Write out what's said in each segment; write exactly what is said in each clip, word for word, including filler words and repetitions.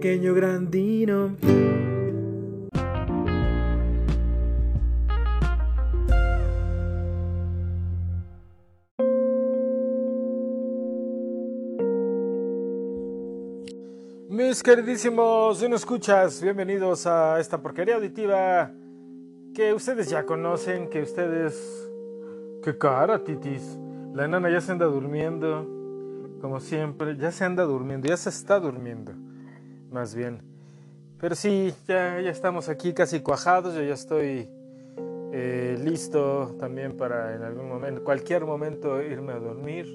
Pequeño Grandino. Mis queridísimos, si no escuchas, bienvenidos a esta porquería auditiva que ustedes ya conocen, que ustedes... ¡Qué cara, titis! La enana ya se anda durmiendo, como siempre, ya se anda durmiendo, ya se está durmiendo, más bien. Pero sí, ya, ya estamos aquí casi cuajados, yo ya estoy eh, listo también para en algún momento, cualquier momento irme a dormir.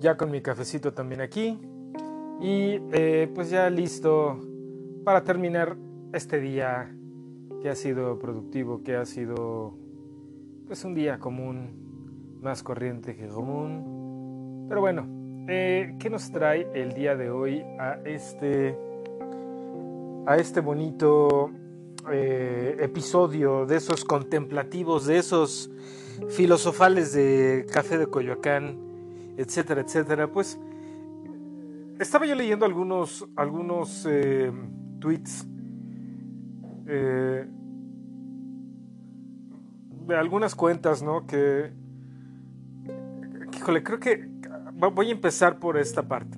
Ya con mi cafecito también aquí. Y eh, pues ya listo para terminar este día que ha sido productivo, que ha sido pues un día común, más corriente que común. Pero bueno, eh, ¿qué nos trae el día de hoy a este, a este bonito eh, episodio de esos contemplativos, de esos filosofales de Café de Coyoacán, etcétera, etcétera? Pues... Estaba yo leyendo algunos, algunos eh, tweets eh, de algunas cuentas, ¿no? Que, híjole, creo que voy a empezar por esta parte.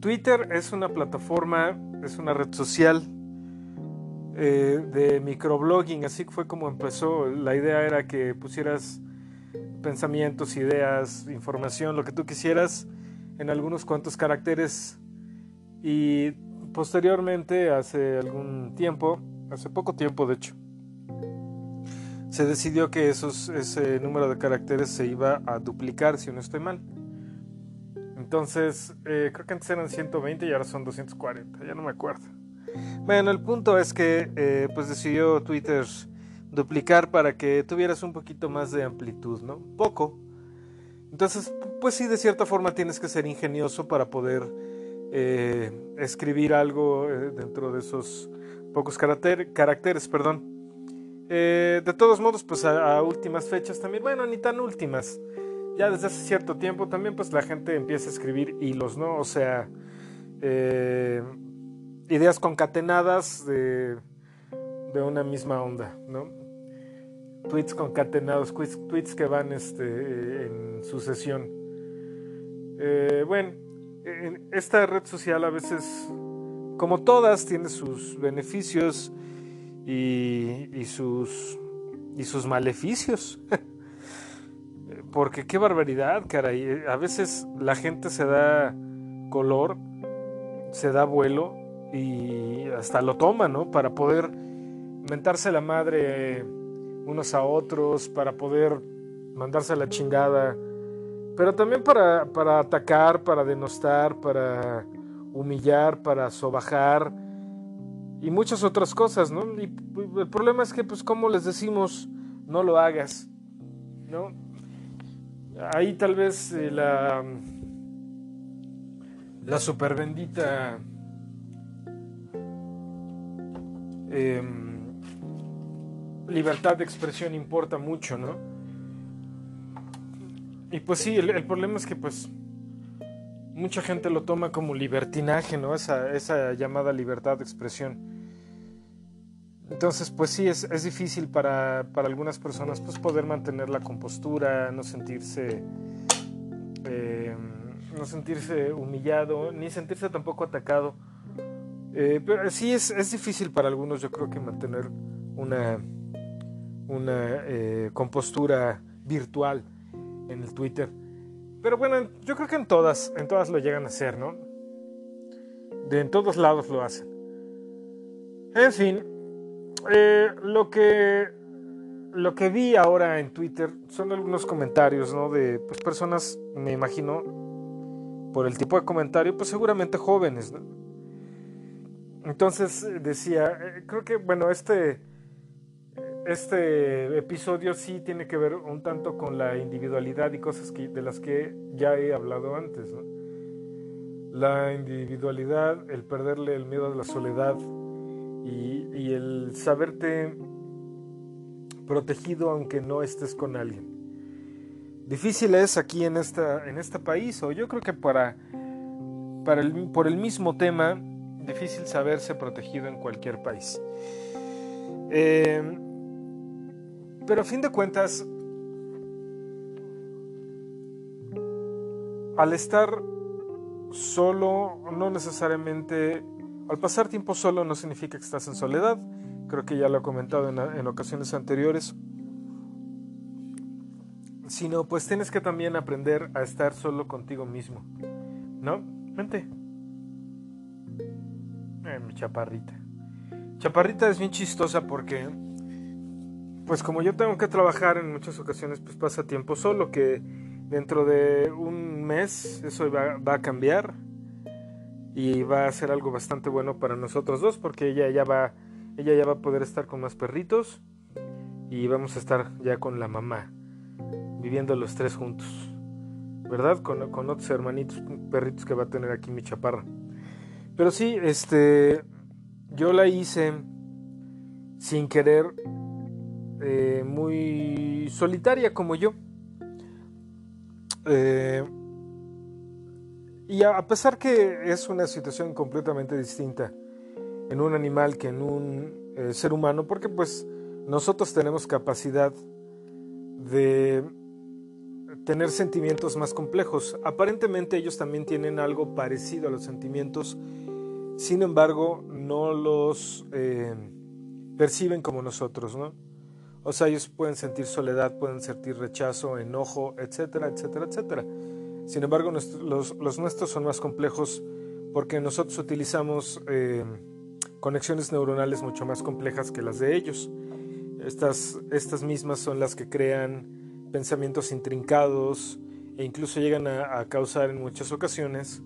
Twitter es una plataforma, es una red social eh, de microblogging, así fue como empezó. La idea era que pusieras pensamientos, ideas, información, lo que tú quisieras, en algunos cuantos caracteres, y posteriormente hace algún tiempo, hace poco tiempo de hecho, se decidió que esos, ese número de caracteres se iba a duplicar, si no estoy mal. Entonces, eh, creo que antes eran ciento veinte y ahora son doscientos cuarenta, ya no me acuerdo. Bueno, el punto es que eh, pues decidió Twitter duplicar para que tuvieras un poquito más de amplitud, ¿no? Un poco. Entonces, pues sí, de cierta forma tienes que ser ingenioso para poder eh, escribir algo eh, dentro de esos pocos carácter, caracteres, perdón. Eh, de todos modos, pues a, a últimas fechas también, bueno, ni tan últimas. Ya desde hace cierto tiempo también, pues la gente empieza a escribir hilos, ¿no? O sea, eh, ideas concatenadas de, de una misma onda, ¿no? Tweets concatenados, tweets que van este, en sucesión. Eh, bueno, en esta red social a veces, como todas, tiene sus beneficios y, y, sus, y sus maleficios. Porque qué barbaridad, caray. A veces la gente se da color, se da vuelo y hasta lo toma, ¿no? Para poder mentarse la madre... Eh, unos a otros, para poder mandarse a la chingada, pero también para, para atacar, para denostar, para humillar, para sobajar y muchas otras cosas, ¿no? Y el problema es que, pues, ¿cómo les decimos no lo hagas? ¿No? Ahí tal vez eh, la la super bendita eh, libertad de expresión importa mucho, ¿no? Y pues sí, el, el problema es que pues mucha gente lo toma como libertinaje, ¿no? Esa, esa llamada libertad de expresión. Entonces, pues sí, es, es difícil para, para algunas personas pues poder mantener la compostura, no sentirse eh, no sentirse humillado, ni sentirse tampoco atacado. Eh, pero sí es, es difícil para algunos, yo creo que mantener una una eh, compostura virtual en el Twitter. Pero bueno, yo creo que en todas, en todas lo llegan a hacer, ¿no? De en todos lados lo hacen. En fin, eh, lo que lo que vi ahora en Twitter son algunos comentarios, ¿no? De pues, personas, me imagino, por el tipo de comentario, pues seguramente jóvenes, ¿no? Entonces decía, eh, creo que, bueno, este... Este episodio sí tiene que ver un tanto con la individualidad y cosas que, de las que ya he hablado antes, ¿no? La individualidad, el perderle el miedo a la soledad y, y el saberte protegido aunque no estés con alguien. Difícil es aquí en esta en este país, o yo creo que para para el, por el mismo tema, difícil saberse protegido en cualquier país. Eh, pero a fin de cuentas, al estar solo, no necesariamente, al pasar tiempo solo no significa que estás en soledad. Creo que ya lo he comentado en, en ocasiones anteriores, sino pues tienes que también aprender a estar solo contigo mismo, ¿no? Vente. Eh, mi chaparrita. Chaparrita es bien chistosa porque, pues como yo tengo que trabajar en muchas ocasiones, pues pasa tiempo solo, que dentro de un mes eso va, va a cambiar y va a ser algo bastante bueno para nosotros dos, porque ella ya va, ella ya va a poder estar con más perritos y vamos a estar ya con la mamá, viviendo los tres juntos, ¿verdad? Con, con otros hermanitos, perritos que va a tener aquí mi chaparra. Pero sí, este... yo la hice sin querer, eh, muy solitaria como yo. Eh, y a pesar que es una situación completamente distinta en un animal que en un eh, ser humano, porque pues nosotros tenemos capacidad de tener sentimientos más complejos. Aparentemente ellos también tienen algo parecido a los sentimientos, sin embargo, no los eh, perciben como nosotros, ¿no? O sea, ellos pueden sentir soledad, pueden sentir rechazo, enojo, etcétera, etcétera, etcétera. Sin embargo, nuestro, los, los nuestros son más complejos porque nosotros utilizamos eh, conexiones neuronales mucho más complejas que las de ellos. Estas, estas mismas son las que crean pensamientos intrincados e incluso llegan a, a causar en muchas ocasiones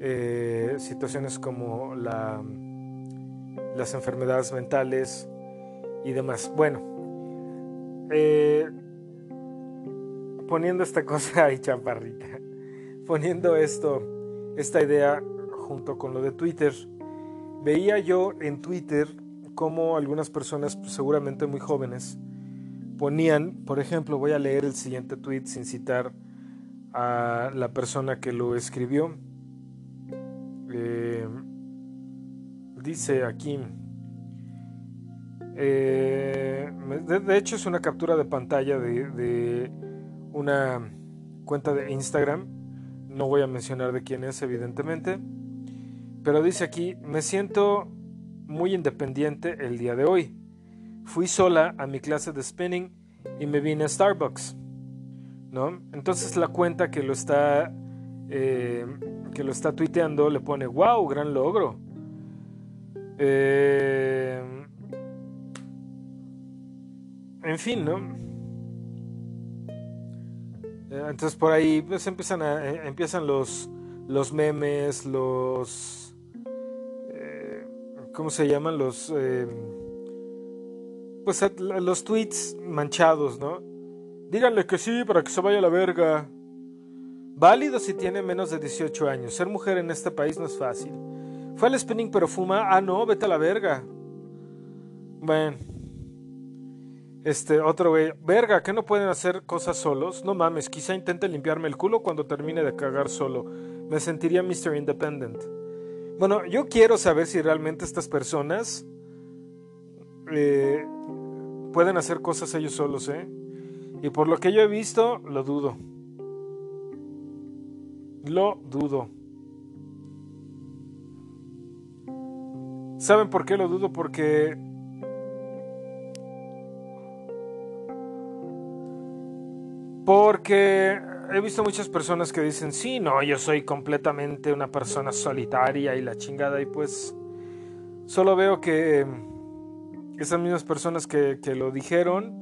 Eh, situaciones como la, las enfermedades mentales y demás. Bueno, eh, poniendo esta cosa ahí, chaparrita, poniendo esto, esta idea junto con lo de Twitter, veía yo en Twitter cómo algunas personas, seguramente muy jóvenes, ponían, por ejemplo, voy a leer el siguiente tweet sin citar a la persona que lo escribió. Eh, dice aquí, eh, de, de hecho es una captura de pantalla de, de una cuenta de Instagram, no voy a mencionar de quién es evidentemente, pero dice aquí: me siento muy independiente el día de hoy, fui sola a mi clase de spinning y me vine a Starbucks, ¿no? Entonces la cuenta que lo está eh, que lo está tuiteando le pone: wow, gran logro, eh, en fin, ¿no? Entonces por ahí pues empiezan a, eh, empiezan los los memes, los eh, ¿cómo se llaman? los eh, pues los tweets manchados, ¿no? Díganle que sí para que se vaya a la verga. Válido si tiene menos de dieciocho años. Ser mujer en este país no es fácil. Fue al spinning pero fuma. Ah, no, vete a la verga. Bueno. Este, otro güey. Verga, ¿qué no pueden hacer cosas solos? No mames, quizá intente limpiarme el culo cuando termine de cagar solo. Me sentiría mister Independent. Bueno, yo quiero saber si realmente estas personas eh, pueden hacer cosas ellos solos, ¿eh? Y por lo que yo he visto, lo dudo. Lo dudo. ¿Saben por qué lo dudo? Porque Porque he visto muchas personas que dicen: sí, no, yo soy completamente una persona solitaria y la chingada. Y pues solo veo que esas mismas personas que, que lo dijeron,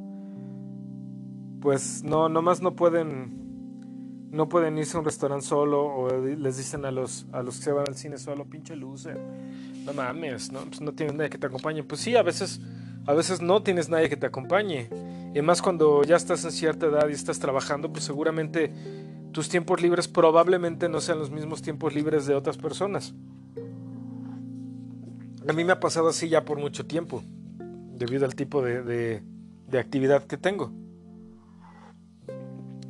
pues no, nomás no pueden No pueden irse a un restaurante solo, o les dicen a los, a los que se van al cine solo: pinche loser, no mames, ¿no? Pues no tienes nadie que te acompañe. Pues sí, a veces, a veces no tienes nadie que te acompañe. Y más cuando ya estás en cierta edad y estás trabajando, pues seguramente tus tiempos libres probablemente no sean los mismos tiempos libres de otras personas. A mí me ha pasado así ya por mucho tiempo, debido al tipo de, de, de actividad que tengo.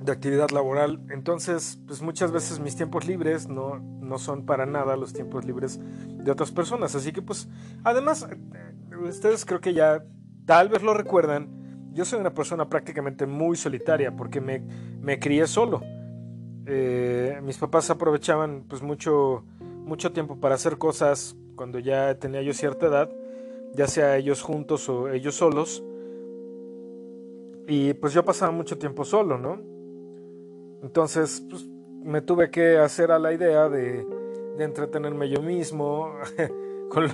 de actividad laboral. Entonces, pues muchas veces mis tiempos libres no, no son para nada los tiempos libres de otras personas. Así que pues, además, ustedes creo que ya tal vez lo recuerdan, yo soy una persona prácticamente muy solitaria porque me, me crié solo. Eh, mis papás aprovechaban pues mucho, mucho tiempo para hacer cosas cuando ya tenía yo cierta edad, ya sea ellos juntos o ellos solos. Y pues yo pasaba mucho tiempo solo, ¿no? Entonces, pues me tuve que hacer a la idea de, de entretenerme yo mismo, con, lo,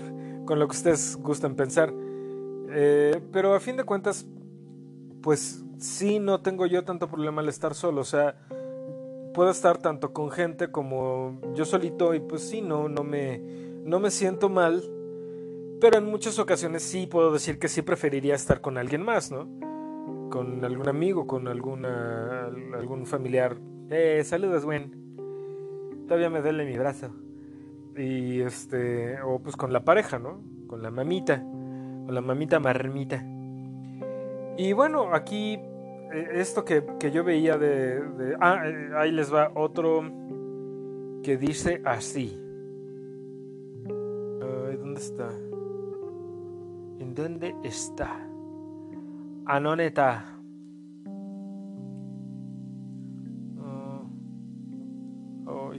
con lo que ustedes gustan pensar. Eh, pero a fin de cuentas, pues sí, no tengo yo tanto problema al estar solo. O sea, puedo estar tanto con gente como yo solito y pues sí, no, no me, no me siento mal. Pero en muchas ocasiones sí puedo decir que sí preferiría estar con alguien más, ¿no? Con algún amigo, con alguna algún familiar. Eh, saludos, buen. Todavía me duele mi brazo. Y este, o pues con la pareja, ¿no? Con la mamita, con la mamita marmita. Y bueno, aquí esto que, que yo veía de, de... Ah, ahí les va otro que dice así. Ay, ¿dónde está? ¿En dónde está? Anoneta. Uh, oh.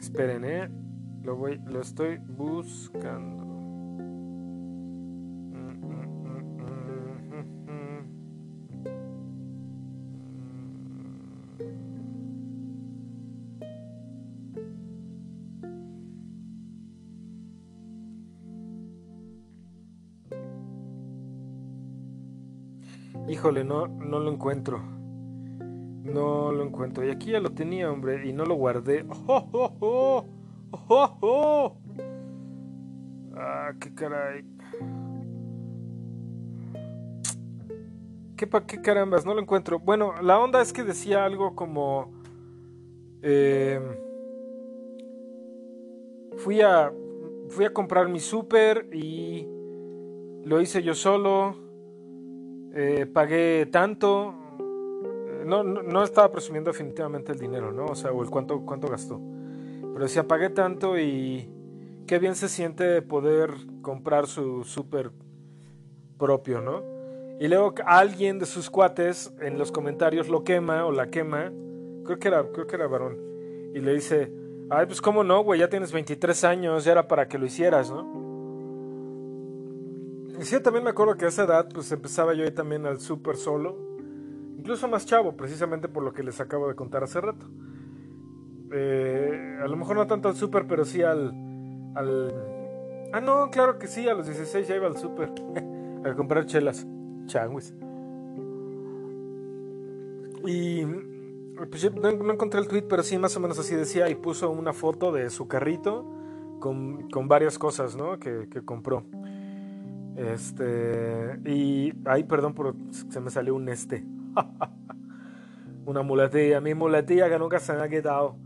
Esperen, eh. Lo voy, lo estoy buscando. Híjole, no, no lo encuentro. No lo encuentro. Y aquí ya lo tenía, hombre, y no lo guardé. ¡Oh, oh, oh! ¡Oh, oh! ¡Ah, qué caray! ¿Qué pa' qué carambas? No lo encuentro. Bueno, la onda es que decía algo como... Eh, fui a... Fui a comprar mi súper y... Lo hice yo solo... Eh, pagué tanto, no, no, no estaba presumiendo definitivamente el dinero, ¿no? O sea, o el cuánto, cuánto gastó, pero decía pagué tanto y qué bien se siente poder comprar su súper propio, ¿no? Y luego alguien de sus cuates en los comentarios lo quema o la quema, creo que era, creo que era varón, y le dice, ay, pues cómo no, güey, ya tienes veintitrés años, ya era para que lo hicieras, ¿no? Sí, también me acuerdo que a esa edad pues empezaba yo ahí también al súper solo, incluso más chavo, precisamente por lo que les acabo de contar hace rato. Eh, a lo mejor no tanto al súper, pero sí al, al... Ah, no, claro que sí, a los dieciséis ya iba al súper a comprar chelas, changuis. Y pues yo no, no encontré el tweet, pero sí, más o menos así decía, y puso una foto de su carrito con, con varias cosas, ¿no? que, que compró. Este, y, ay, perdón, por, se me salió un este. Una muletilla, mi muletilla que nunca se me ha quitado.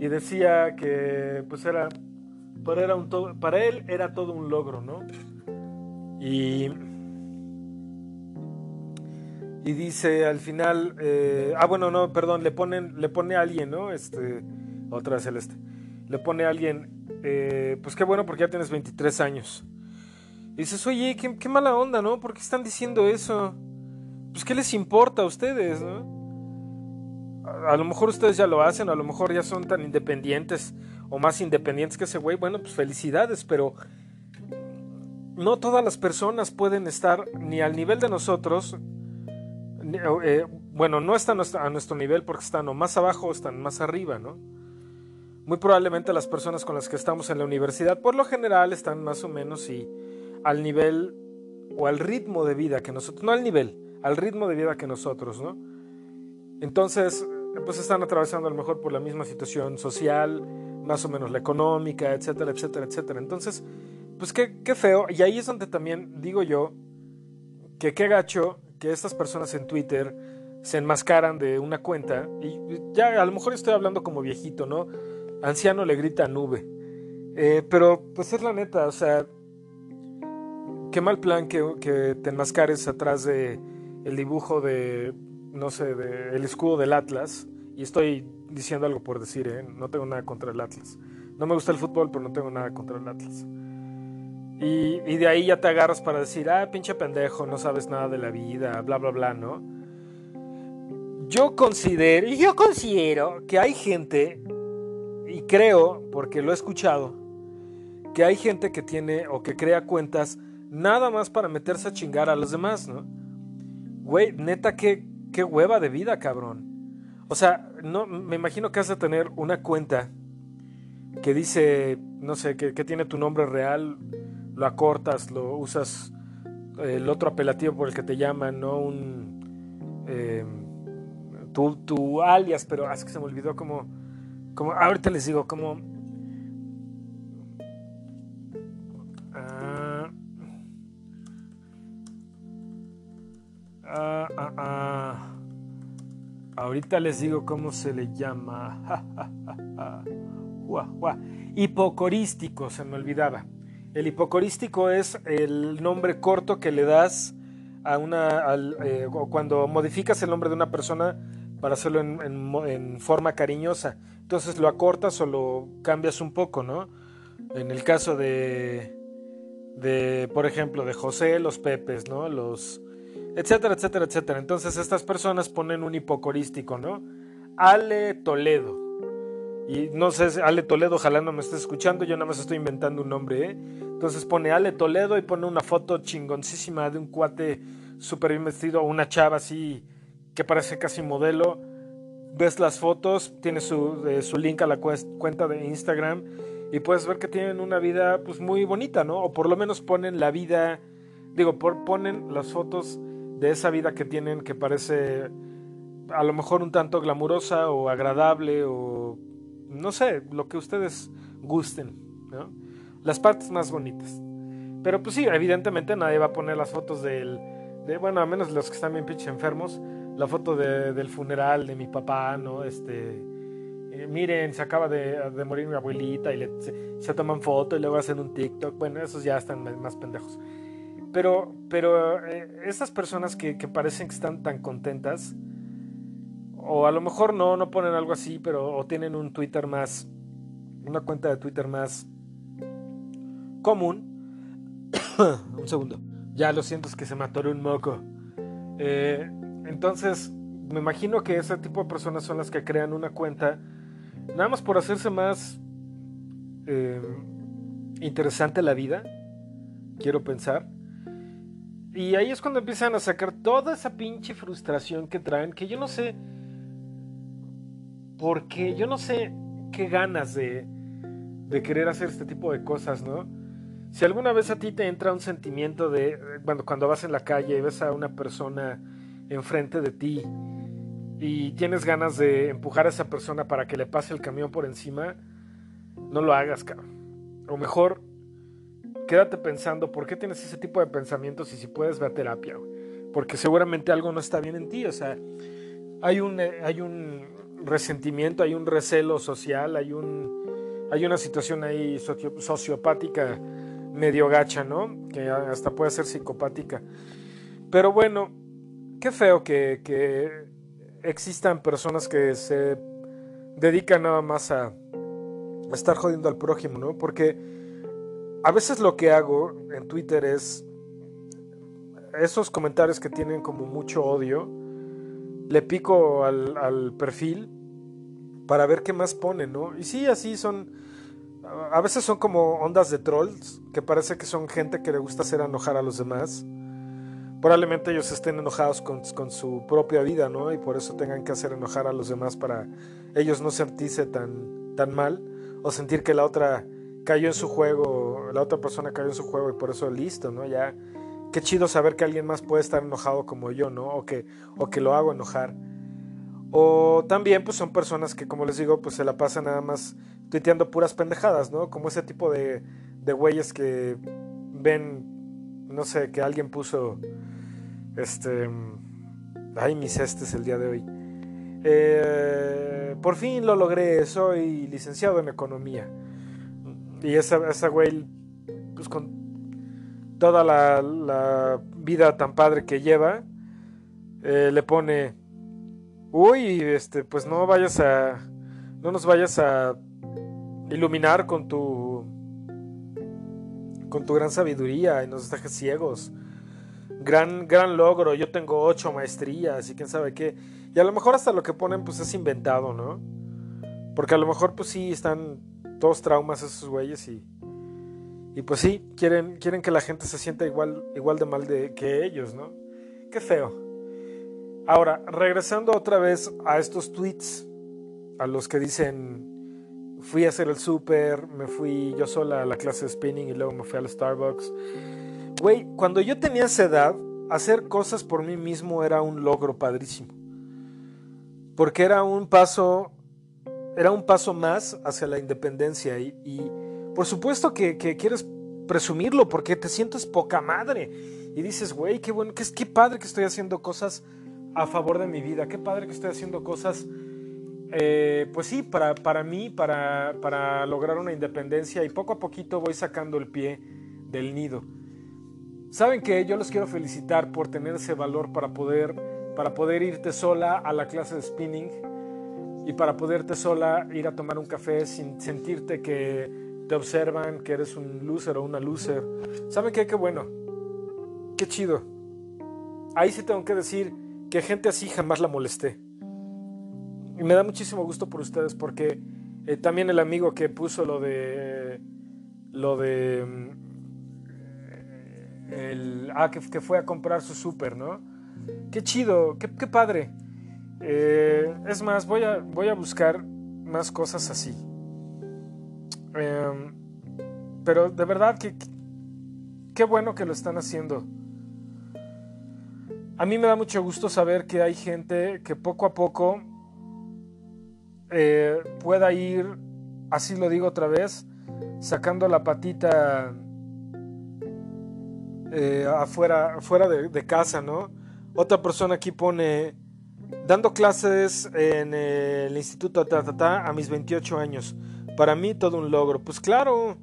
Y decía que, pues era, para, era un todo, para él era todo un logro, ¿no? Y, y dice al final, eh, ah, bueno, no, perdón, le ponen, le pone a alguien, ¿no? Este, otra vez el este. Le pone a alguien, eh, pues qué bueno porque ya tienes veintitrés años. Y dices, oye, qué, qué mala onda, ¿no? ¿Por qué están diciendo eso? Pues, ¿qué les importa a ustedes, no? A, a lo mejor ustedes ya lo hacen, a lo mejor ya son tan independientes o más independientes que ese güey. Bueno, pues, felicidades, pero no todas las personas pueden estar ni al nivel de nosotros. Ni, eh, bueno, no están a nuestro nivel porque están o más abajo o están más arriba, ¿no? Muy probablemente las personas con las que estamos en la universidad, por lo general, están más o menos y... al nivel o al ritmo de vida que nosotros, no al nivel, al ritmo de vida que nosotros, ¿no? Entonces, pues están atravesando a lo mejor por la misma situación social, más o menos la económica, etcétera, etcétera, etcétera. Entonces, pues qué, qué feo. Y ahí es donde también digo yo que qué gacho que estas personas en Twitter se enmascaran de una cuenta. Y ya a lo mejor estoy hablando como viejito, ¿no? Anciano le grita nube. Eh, pero pues es la neta, o sea... qué mal plan que, que te enmascares atrás de el dibujo de, no sé, de el escudo del Atlas. Y estoy diciendo algo por decir, ¿eh? No tengo nada contra el Atlas. No me gusta el fútbol, pero no tengo nada contra el Atlas. Y, y de ahí ya te agarras para decir, ah, pinche pendejo, no sabes nada de la vida, bla, bla, bla, ¿no? Yo considero, yo considero que hay gente, y creo, porque lo he escuchado, que hay gente que tiene o que crea cuentas nada más para meterse a chingar a los demás, ¿no? Güey, neta, qué, qué hueva de vida, cabrón. O sea, no, me imagino que has de tener una cuenta que dice, no sé, que, que tiene tu nombre real, lo acortas, lo usas, el otro apelativo por el que te llaman, no un eh, tu, tu alias, pero es que se me olvidó como, como ahorita les digo, como uh, uh, uh, uh, ahorita les digo cómo se le llama. Uah, uah. Hipocorístico, se me olvidaba. El hipocorístico es el nombre corto que le das a una al, eh, cuando modificas el nombre de una persona para hacerlo en, en, en forma cariñosa. Entonces lo acortas o lo cambias un poco, ¿no? En el caso de, de por ejemplo, de José, los Pepes, ¿no? Los etcétera, etcétera, etcétera. Entonces estas personas ponen un hipocorístico, ¿no? Ale Toledo. Y no sé, Ale Toledo, ojalá no me estés escuchando, yo nada más estoy inventando un nombre, ¿eh? Entonces pone Ale Toledo y pone una foto chingoncísima de un cuate súper bien vestido, una chava así que parece casi modelo. Ves las fotos, tiene su, eh, su link a la cu- cuenta de Instagram y puedes ver que tienen una vida pues muy bonita, ¿no? O por lo menos ponen la vida, digo, por, ponen las fotos de esa vida que tienen que parece a lo mejor un tanto glamurosa o agradable o... no sé, lo que ustedes gusten, ¿no? Las partes más bonitas. Pero pues sí, evidentemente nadie va a poner las fotos del... de, bueno, a menos los que están bien pinche enfermos, la foto de, del funeral de mi papá, ¿no? Este, eh, miren, se acaba de, de morir mi abuelita y le, se, se toman foto y luego hacen un TikTok. Bueno, esos ya están más pendejos. Pero, pero eh, esas personas que, que parecen que están tan contentas, o a lo mejor no, no ponen algo así, pero o tienen un Twitter más, una cuenta de Twitter más común. Un segundo. Ya lo siento, es que se me atoró un moco. Eh, entonces, me imagino que ese tipo de personas son las que crean una cuenta, nada más por hacerse más eh, interesante la vida, quiero pensar. Y ahí es cuando empiezan a sacar toda esa pinche frustración que traen, que yo no sé... porque yo no sé qué ganas de, de querer hacer este tipo de cosas, ¿no? Si alguna vez a ti te entra un sentimiento de... bueno, cuando vas en la calle y ves a una persona enfrente de ti y tienes ganas de empujar a esa persona para que le pase el camión por encima, no lo hagas, cabrón. O mejor, quédate pensando por qué tienes ese tipo de pensamientos y si puedes ve a terapia, güey. Porque seguramente algo no está bien en ti, o sea, hay un... hay un resentimiento, hay un recelo social, hay un hay una situación ahí socio, sociopática medio gacha, ¿no? Que hasta puede ser psicopática. Pero bueno, qué feo que, que existan personas que se dedican nada más a estar jodiendo al prójimo, ¿no? Porque a veces lo que hago en Twitter es esos comentarios que tienen como mucho odio. Le pico al, al perfil para ver qué más pone, ¿no? Y sí, así son... a veces son como ondas de trolls, que parece que son gente que le gusta hacer enojar a los demás. Probablemente ellos estén enojados con, con su propia vida, ¿no? Y por eso tengan que hacer enojar a los demás para ellos no sentirse tan, tan mal. O sentir que la otra cayó en su juego, la otra persona cayó en su juego y por eso listo, ¿no? Ya... qué chido saber que alguien más puede estar enojado como yo, ¿no? O que, o que lo hago enojar. O también, pues, son personas que, como les digo, pues se la pasan nada más tuiteando puras pendejadas, ¿no? Como ese tipo de, de güeyes que ven, no sé, que alguien puso, este, ay, mis estes el día de hoy. Eh, por fin lo logré, soy licenciado en economía. Y esa, esa güey, pues, con... dada la, la vida tan padre que lleva, eh, le pone, uy, este, pues no vayas a, no nos vayas a iluminar con tu, con tu gran sabiduría y nos dejes ciegos. Gran, gran logro, yo tengo ocho maestrías y quién sabe qué. Y a lo mejor hasta lo que ponen pues es inventado, ¿no? Porque a lo mejor pues sí están todos traumas esos güeyes y, y pues sí, quieren, quieren que la gente se sienta igual, igual de mal de, que ellos, ¿no? Qué feo. Ahora, regresando otra vez a estos tweets, a los que dicen, fui a hacer el súper, me fui yo sola a la clase de spinning y luego me fui al Starbucks. Güey, cuando yo tenía esa edad, hacer cosas por mí mismo era un logro padrísimo. Porque era un paso, era un paso más hacia la independencia. Y, y por supuesto que, que quieres presumirlo porque te sientes poca madre. Y dices, güey, qué bueno, qué, qué padre que estoy haciendo cosas a favor de mi vida. Qué padre que estoy haciendo cosas, eh, pues sí, para, para mí, para, para lograr una independencia. Y poco a poquito voy sacando el pie del nido. ¿Saben qué? Yo los quiero felicitar por tener ese valor para poder, para poder irte sola a la clase de spinning y para poderte sola ir a tomar un café sin sentirte que te observan, que eres un loser o una loser. ¿Saben qué? Qué bueno. Qué chido. Ahí sí tengo que decir que gente así jamás la molesté. Y me da muchísimo gusto por ustedes porque eh, también el amigo que puso lo de... Lo de... El, ah, que, que fue a comprar su súper, ¿no? Qué chido, qué, qué padre. Eh, es más, voy a, voy a buscar más cosas así. Eh, pero de verdad que qué bueno que lo están haciendo. A mí me da mucho gusto saber que hay gente que poco a poco eh, pueda ir, así lo digo otra vez, sacando la patita. Eh, afuera, afuera de, de casa, ¿no? Otra persona aquí pone dando clases en el Instituto Atatata a mis veintiocho años. Para mí todo un logro. Pues claro,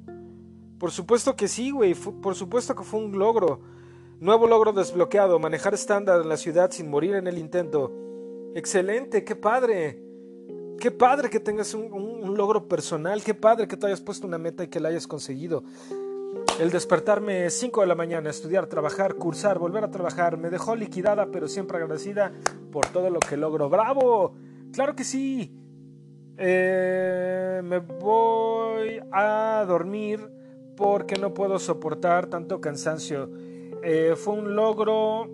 por supuesto que sí, güey. Por supuesto que fue un logro. Nuevo logro desbloqueado. Manejar estándar en la ciudad sin morir en el intento. Excelente, qué padre. Qué padre que tengas un, un, un logro personal. Qué padre que te hayas puesto una meta y que la hayas conseguido. El despertarme cinco de la mañana, estudiar, trabajar, cursar, volver a trabajar, me dejó liquidada pero siempre agradecida por todo lo que logro. ¡Bravo! ¡Claro que sí! Eh, me voy a dormir porque no puedo soportar tanto cansancio. Eh, fue un logro,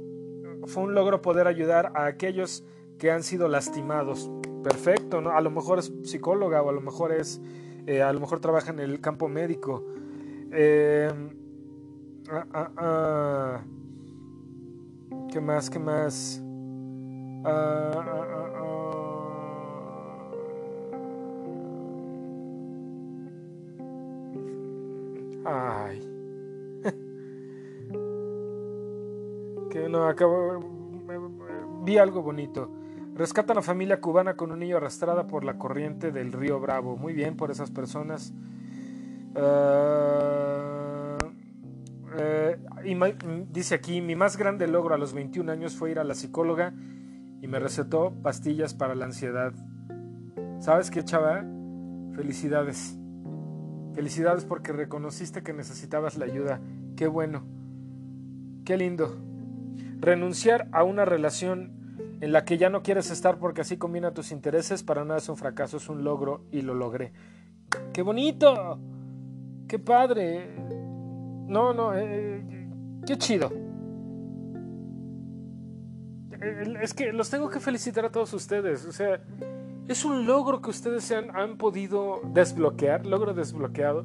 fue un logro poder ayudar a aquellos que han sido lastimados. Perfecto, ¿no? A lo mejor es psicóloga o a lo mejor es, eh, a lo mejor trabaja en el campo médico. Eh, ah, ah, ah. ¿Qué más? ¿Qué más? Ah, ah, ah, ah. Ay. Que no, acabo. Vi algo bonito. Rescatan a familia cubana con un niño arrastrada por la corriente del Río Bravo. Muy bien por esas personas. Uh, eh, y ma- dice aquí, mi más grande logro a los veintiún años fue ir a la psicóloga y me recetó pastillas para la ansiedad. ¿Sabes qué, chava? Felicidades. Felicidades porque reconociste que necesitabas la ayuda. Qué bueno. Qué lindo. Renunciar a una relación en la que ya no quieres estar porque así combina tus intereses, para nada es un fracaso, es un logro y lo logré. ¡Qué bonito! ¡Qué padre! No, no, eh, qué chido. Es que los tengo que felicitar a todos ustedes. O sea, es un logro que ustedes han, han podido desbloquear, logro desbloqueado.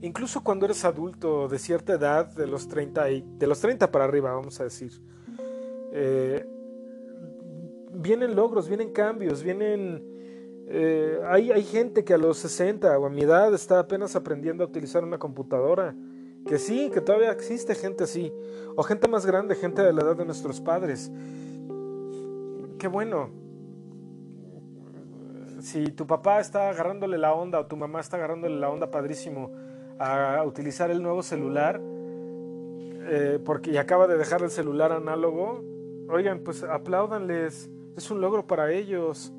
Incluso cuando eres adulto de cierta edad, de los treinta, y, de los treinta para arriba, vamos a decir. Eh, vienen logros, vienen cambios, vienen... Eh, hay, hay gente que a los sesenta o a mi edad está apenas aprendiendo a utilizar una computadora. Que sí, que todavía existe gente así. O gente más grande, gente de la edad de nuestros padres. Qué bueno. Si tu papá está agarrándole la onda o tu mamá está agarrándole la onda padrísimo a utilizar el nuevo celular, eh, porque y acaba de dejar el celular análogo. Oigan, pues apláudanles, es un logro para ellos.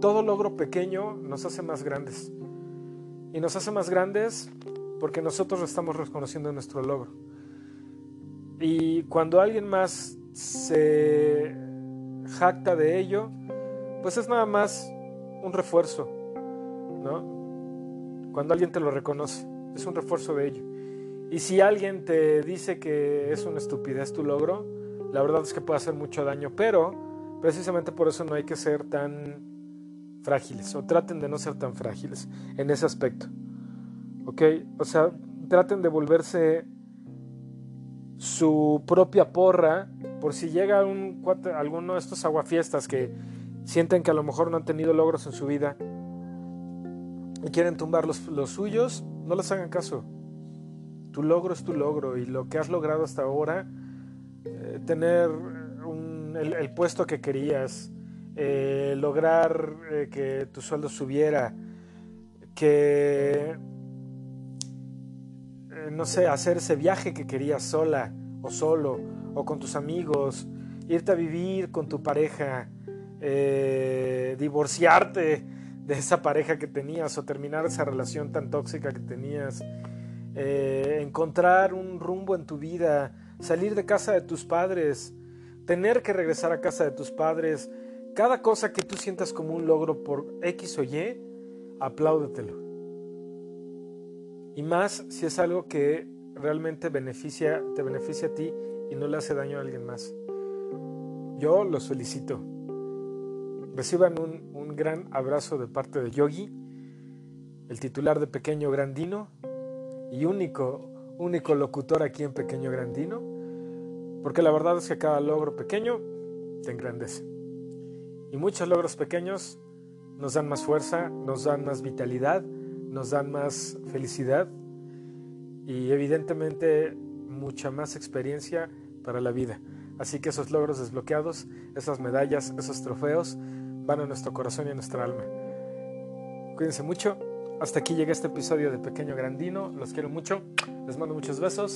Todo logro pequeño nos hace más grandes. Y nos hace más grandes porque nosotros estamos reconociendo nuestro logro. Y cuando alguien más se jacta de ello, pues es nada más un refuerzo, ¿no? Cuando alguien te lo reconoce, es un refuerzo de ello. Y si alguien te dice que es una estupidez tu logro, la verdad es que puede hacer mucho daño, pero precisamente por eso no hay que ser tan frágiles, o traten de no ser tan frágiles en ese aspecto, ¿ok? O sea, traten de volverse su propia porra, por si llega un, alguno de estos aguafiestas que sienten que a lo mejor no han tenido logros en su vida y quieren tumbar los, los suyos, no les hagan caso. Tu logro es tu logro, y lo que has logrado hasta ahora, eh, tener un, el, el puesto que querías, Eh, lograr eh, que tu sueldo subiera, que, eh, no sé, hacer ese viaje que querías sola o solo, o con tus amigos, irte a vivir con tu pareja, eh, divorciarte de esa pareja que tenías o terminar esa relación tan tóxica que tenías, eh, encontrar un rumbo en tu vida, salir de casa de tus padres, tener que regresar a casa de tus padres. Cada cosa que tú sientas como un logro por X o Y, apláudetelo. Y más si es algo que realmente beneficia, te beneficia a ti y no le hace daño a alguien más. Yo los felicito. Reciban un, un gran abrazo de parte de Yogi, el titular de Pequeño Grandino y único, único locutor aquí en Pequeño Grandino, porque la verdad es que cada logro pequeño te engrandece. Y muchos logros pequeños nos dan más fuerza, nos dan más vitalidad, nos dan más felicidad y evidentemente mucha más experiencia para la vida. Así que esos logros desbloqueados, esas medallas, esos trofeos van a nuestro corazón y a nuestra alma. Cuídense mucho. Hasta aquí llega este episodio de Pequeño Grandino. Los quiero mucho. Les mando muchos besos.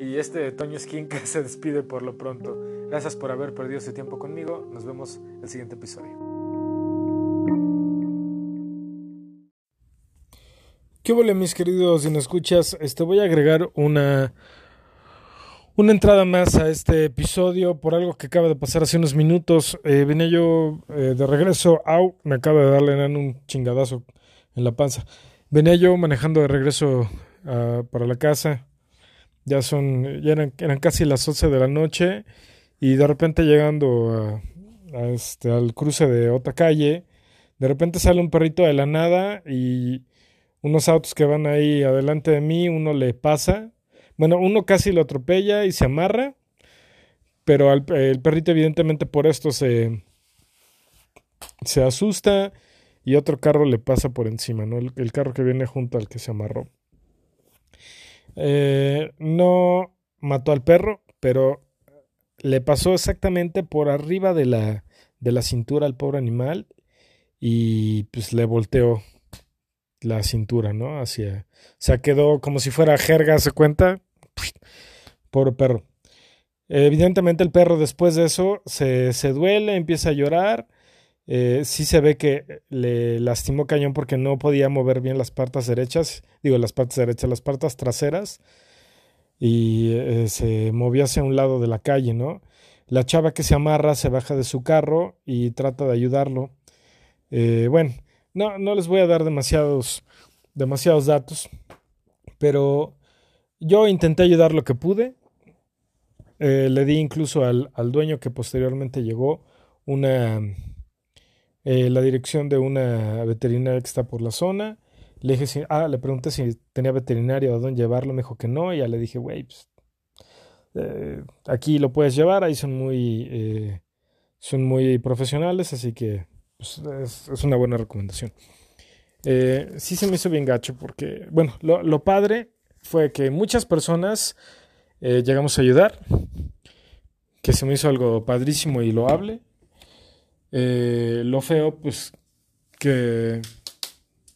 Y este Toño Esquinca se despide por lo pronto. Gracias por haber perdido ese tiempo conmigo. Nos vemos en el siguiente episodio. ¿Qué huele, mis queridos? Si nos escuchas, este, voy a agregar una, una entrada más a este episodio por algo que acaba de pasar hace unos minutos. Eh, venía yo eh, de regreso. Au, me acaba de darle Nan un chingadazo en la panza. Venía yo manejando de regreso uh, para la casa. Ya son, ya eran, eran casi las once de la noche y de repente llegando a, a este, al cruce de otra calle, de repente sale un perrito de la nada y unos autos que van ahí adelante de mí, uno le pasa, bueno, uno casi lo atropella y se amarra, pero al, el perrito evidentemente por esto se, se asusta y otro carro le pasa por encima, ¿no? El, el carro que viene junto al que se amarró. Eh, no mató al perro, pero le pasó exactamente por arriba de la, de la cintura al pobre animal y pues le volteó la cintura, ¿no? Hacia, o sea, quedó como si fuera jerga, ¿se cuenta? Pobre perro. Eh, evidentemente el perro después de eso se, se duele, empieza a llorar. Eh, sí se ve que le lastimó cañón porque no podía mover bien las partes derechas, digo las partes derechas, las partes traseras, y eh, se movió hacia un lado de la calle, ¿no? La chava que se amarra se baja de su carro y trata de ayudarlo. Eh, bueno, no, no les voy a dar demasiados, demasiados datos, pero yo intenté ayudar lo que pude. Eh, le di incluso al, al dueño que posteriormente llegó una... Eh, la dirección de una veterinaria que está por la zona. Le dije, si, ah, le pregunté si tenía veterinario o a dónde llevarlo, me dijo que no, y ya le dije, güey, pues, eh, aquí lo puedes llevar, ahí son muy, eh, son muy profesionales, así que pues, es, es una buena recomendación. Eh, sí se me hizo bien gacho porque, bueno, lo, lo padre fue que muchas personas eh, llegamos a ayudar, que se me hizo algo padrísimo y loable. Eh, lo feo, pues, que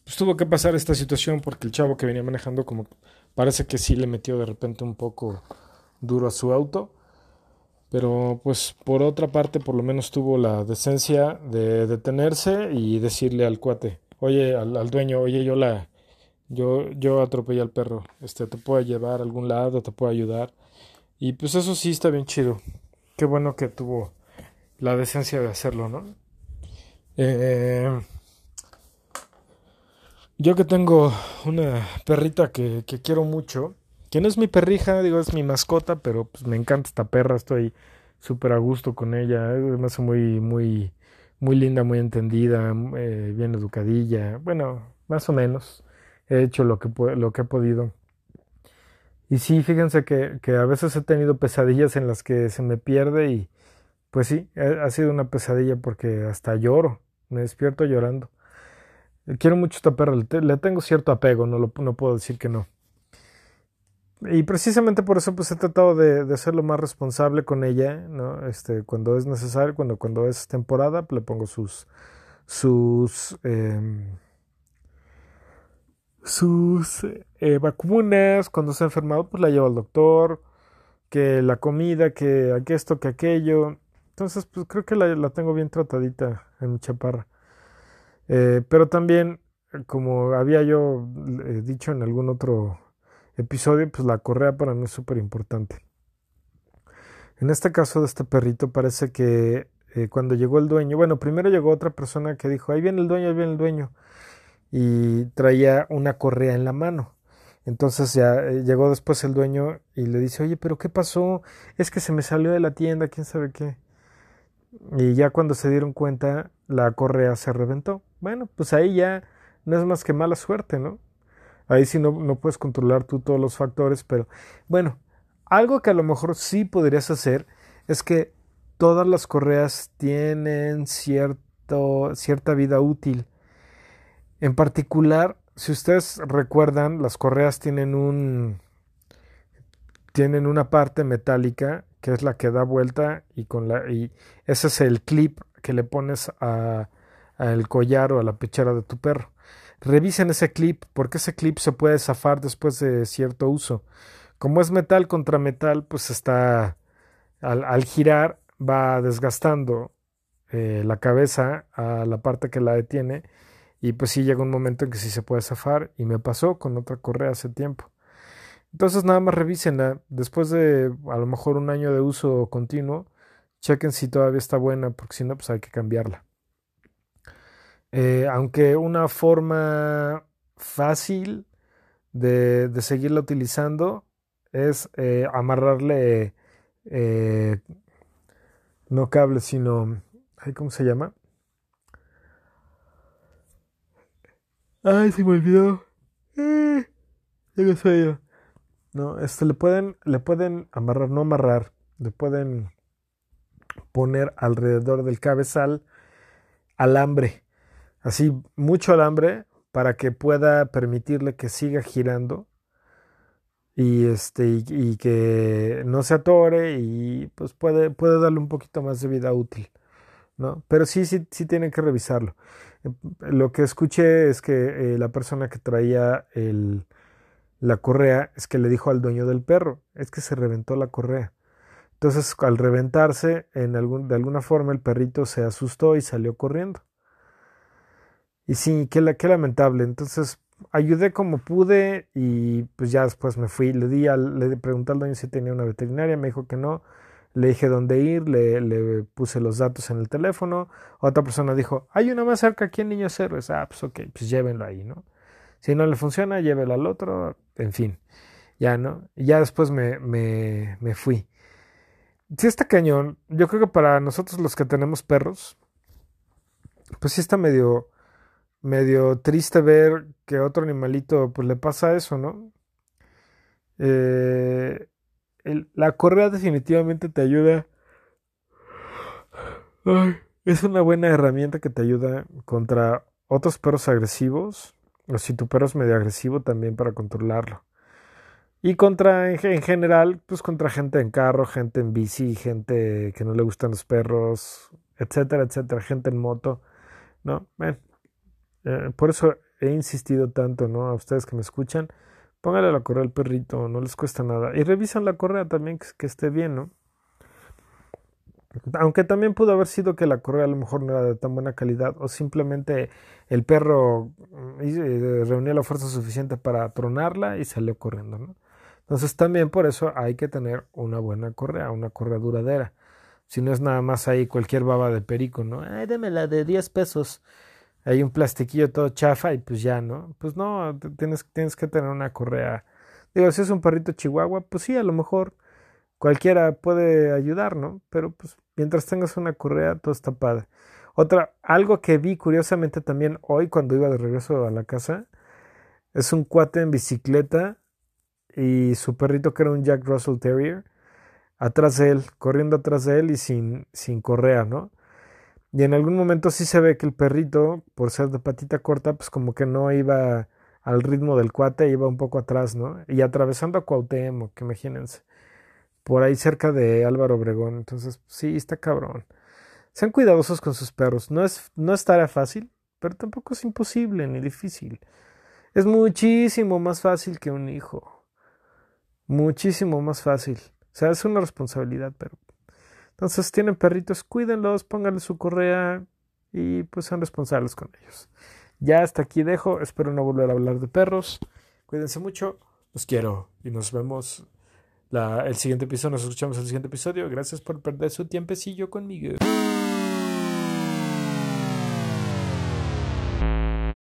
pues, tuvo que pasar esta situación porque el chavo que venía manejando como parece que sí le metió de repente un poco duro a su auto. Pero pues por otra parte por lo menos tuvo la decencia de detenerse y decirle al cuate, oye, al, al dueño, oye, yo la yo yo atropellé al perro, este te puedo llevar a algún lado, te puedo ayudar. Y pues eso sí está bien chido. Qué bueno que tuvo la decencia de hacerlo, ¿no? Eh, yo que tengo una perrita que, que quiero mucho, que no es mi perrija, digo, es mi mascota, pero pues me encanta esta perra, estoy súper a gusto con ella, eh, me hace muy, muy, muy linda, muy entendida, eh, bien educadilla, bueno, más o menos, he hecho lo que, lo que he podido. Y sí, fíjense que, que a veces he tenido pesadillas en las que se me pierde y pues sí, ha sido una pesadilla porque hasta lloro, me despierto llorando. Quiero mucho esta perra, le tengo cierto apego, no, lo, no puedo decir que no. Y precisamente por eso pues he tratado de, de ser lo más responsable con ella, ¿no? Este, cuando es necesario, cuando, cuando es temporada, le pongo sus... sus... Eh, sus eh, vacunas, cuando se ha enfermado, pues la llevo al doctor, que la comida, que esto, que aquello. Entonces, pues creo que la, la tengo bien tratadita en mi chaparra. Eh, pero también, como había yo eh, dicho en algún otro episodio, pues la correa para mí es súper importante. En este caso de este perrito parece que eh, cuando llegó el dueño, bueno, primero llegó otra persona que dijo, ahí viene el dueño, ahí viene el dueño. Y traía una correa en la mano. Entonces ya llegó después el dueño y le dice, oye, pero ¿qué pasó? Es que se me salió de la tienda, quién sabe qué. Y ya cuando se dieron cuenta, la correa se reventó. Bueno, pues ahí ya no es más que mala suerte, ¿no? Ahí sí no, no puedes controlar tú todos los factores, pero bueno, algo que a lo mejor sí podrías hacer es que todas las correas tienen cierto, cierta vida útil. En particular, si ustedes recuerdan, las correas tienen un tienen una parte metálica que es la que da vuelta y con la y ese es el clip que le pones a al collar o a la pechera de tu perro. Revisen ese clip porque ese clip se puede zafar después de cierto uso. Como es metal contra metal, pues está al, al girar va desgastando eh, la cabeza a la parte que la detiene. Y pues sí llega un momento en que sí se puede zafar. Y me pasó con otra correa hace tiempo. Entonces nada más revísenla. Después de a lo mejor un año de uso continuo, chequen si todavía está buena, porque si no pues hay que cambiarla. Eh, aunque una forma fácil de, de seguirla utilizando es eh, amarrarle eh, no cables sino... ¿Cómo se llama? Ay, se me olvidó. Eh, ya lo soy yo. No, este le pueden, le pueden amarrar, no amarrar, le pueden poner alrededor del cabezal alambre, así mucho alambre para que pueda permitirle que siga girando y este y, y que no se atore y pues puede, puede darle un poquito más de vida útil, ¿no? Pero sí, sí, sí tienen que revisarlo. Lo que escuché es que eh, la persona que traía el, la correa es que le dijo al dueño del perro, es que se reventó la correa. Entonces al reventarse en algún, de alguna forma el perrito se asustó y salió corriendo. Y sí, qué, qué lamentable. Entonces ayudé como pude y pues ya después me fui. Le, di al, le pregunté al dueño si tenía una veterinaria, me dijo que no. Le dije dónde ir, le, le puse los datos en el teléfono. Otra persona dijo, hay una más cerca aquí en Niño Cero. Ah, pues ok, pues llévenlo ahí, ¿no? Si no le funciona, llévelo al otro. En fin, ya, ¿no? Ya después me, me, me fui. Sí está cañón. Yo creo que para nosotros los que tenemos perros, pues sí está medio, medio triste ver que a otro animalito pues le pasa eso, ¿no? Eh... La correa definitivamente te ayuda. Ay, es una buena herramienta que te ayuda contra otros perros agresivos. O si tu perro es medio agresivo también para controlarlo. Y contra, en general, pues contra gente en carro, gente en bici, gente que no le gustan los perros, etcétera, etcétera. Gente en moto, ¿no? Bueno, eh, por eso he insistido tanto, ¿no? A ustedes que me escuchan. Póngale la correa al perrito, no les cuesta nada. Y revisan la correa también, que, que esté bien, ¿no? Aunque también pudo haber sido que la correa a lo mejor no era de tan buena calidad, o simplemente el perro reunía la fuerza suficiente para tronarla y salió corriendo, ¿no? Entonces también por eso hay que tener una buena correa, una correa duradera. Si no es nada más ahí cualquier baba de perico, ¿no? Ay, dame la de diez pesos. Hay un plastiquillo todo chafa y pues ya, ¿no? Pues no, tienes, tienes que tener una correa. Digo, si es un perrito chihuahua, pues sí, a lo mejor cualquiera puede ayudar, ¿no? Pero pues mientras tengas una correa, todo está padre. Otra, algo que vi curiosamente también hoy cuando iba de regreso a la casa, es un cuate en bicicleta y su perrito, que era un Jack Russell Terrier, atrás de él, corriendo atrás de él y sin, sin correa, ¿no? Y en algún momento sí se ve que el perrito, por ser de patita corta, pues como que no iba al ritmo del cuate, iba un poco atrás, ¿no? Y atravesando a Cuauhtémoc, que imagínense, por ahí cerca de Álvaro Obregón. Entonces, sí, está cabrón. Sean cuidadosos con sus perros. No es, no es tarea fácil, pero tampoco es imposible ni difícil. Es muchísimo más fácil que un hijo. Muchísimo más fácil. O sea, es una responsabilidad, pero... Entonces, tienen perritos, cuídenlos, pónganle su correa y pues sean responsables con ellos. Ya hasta aquí dejo. Espero no volver a hablar de perros. Cuídense mucho. Los quiero y nos vemos... La, el siguiente episodio, nos escuchamos el siguiente episodio. Gracias por perder su tiempecillo conmigo.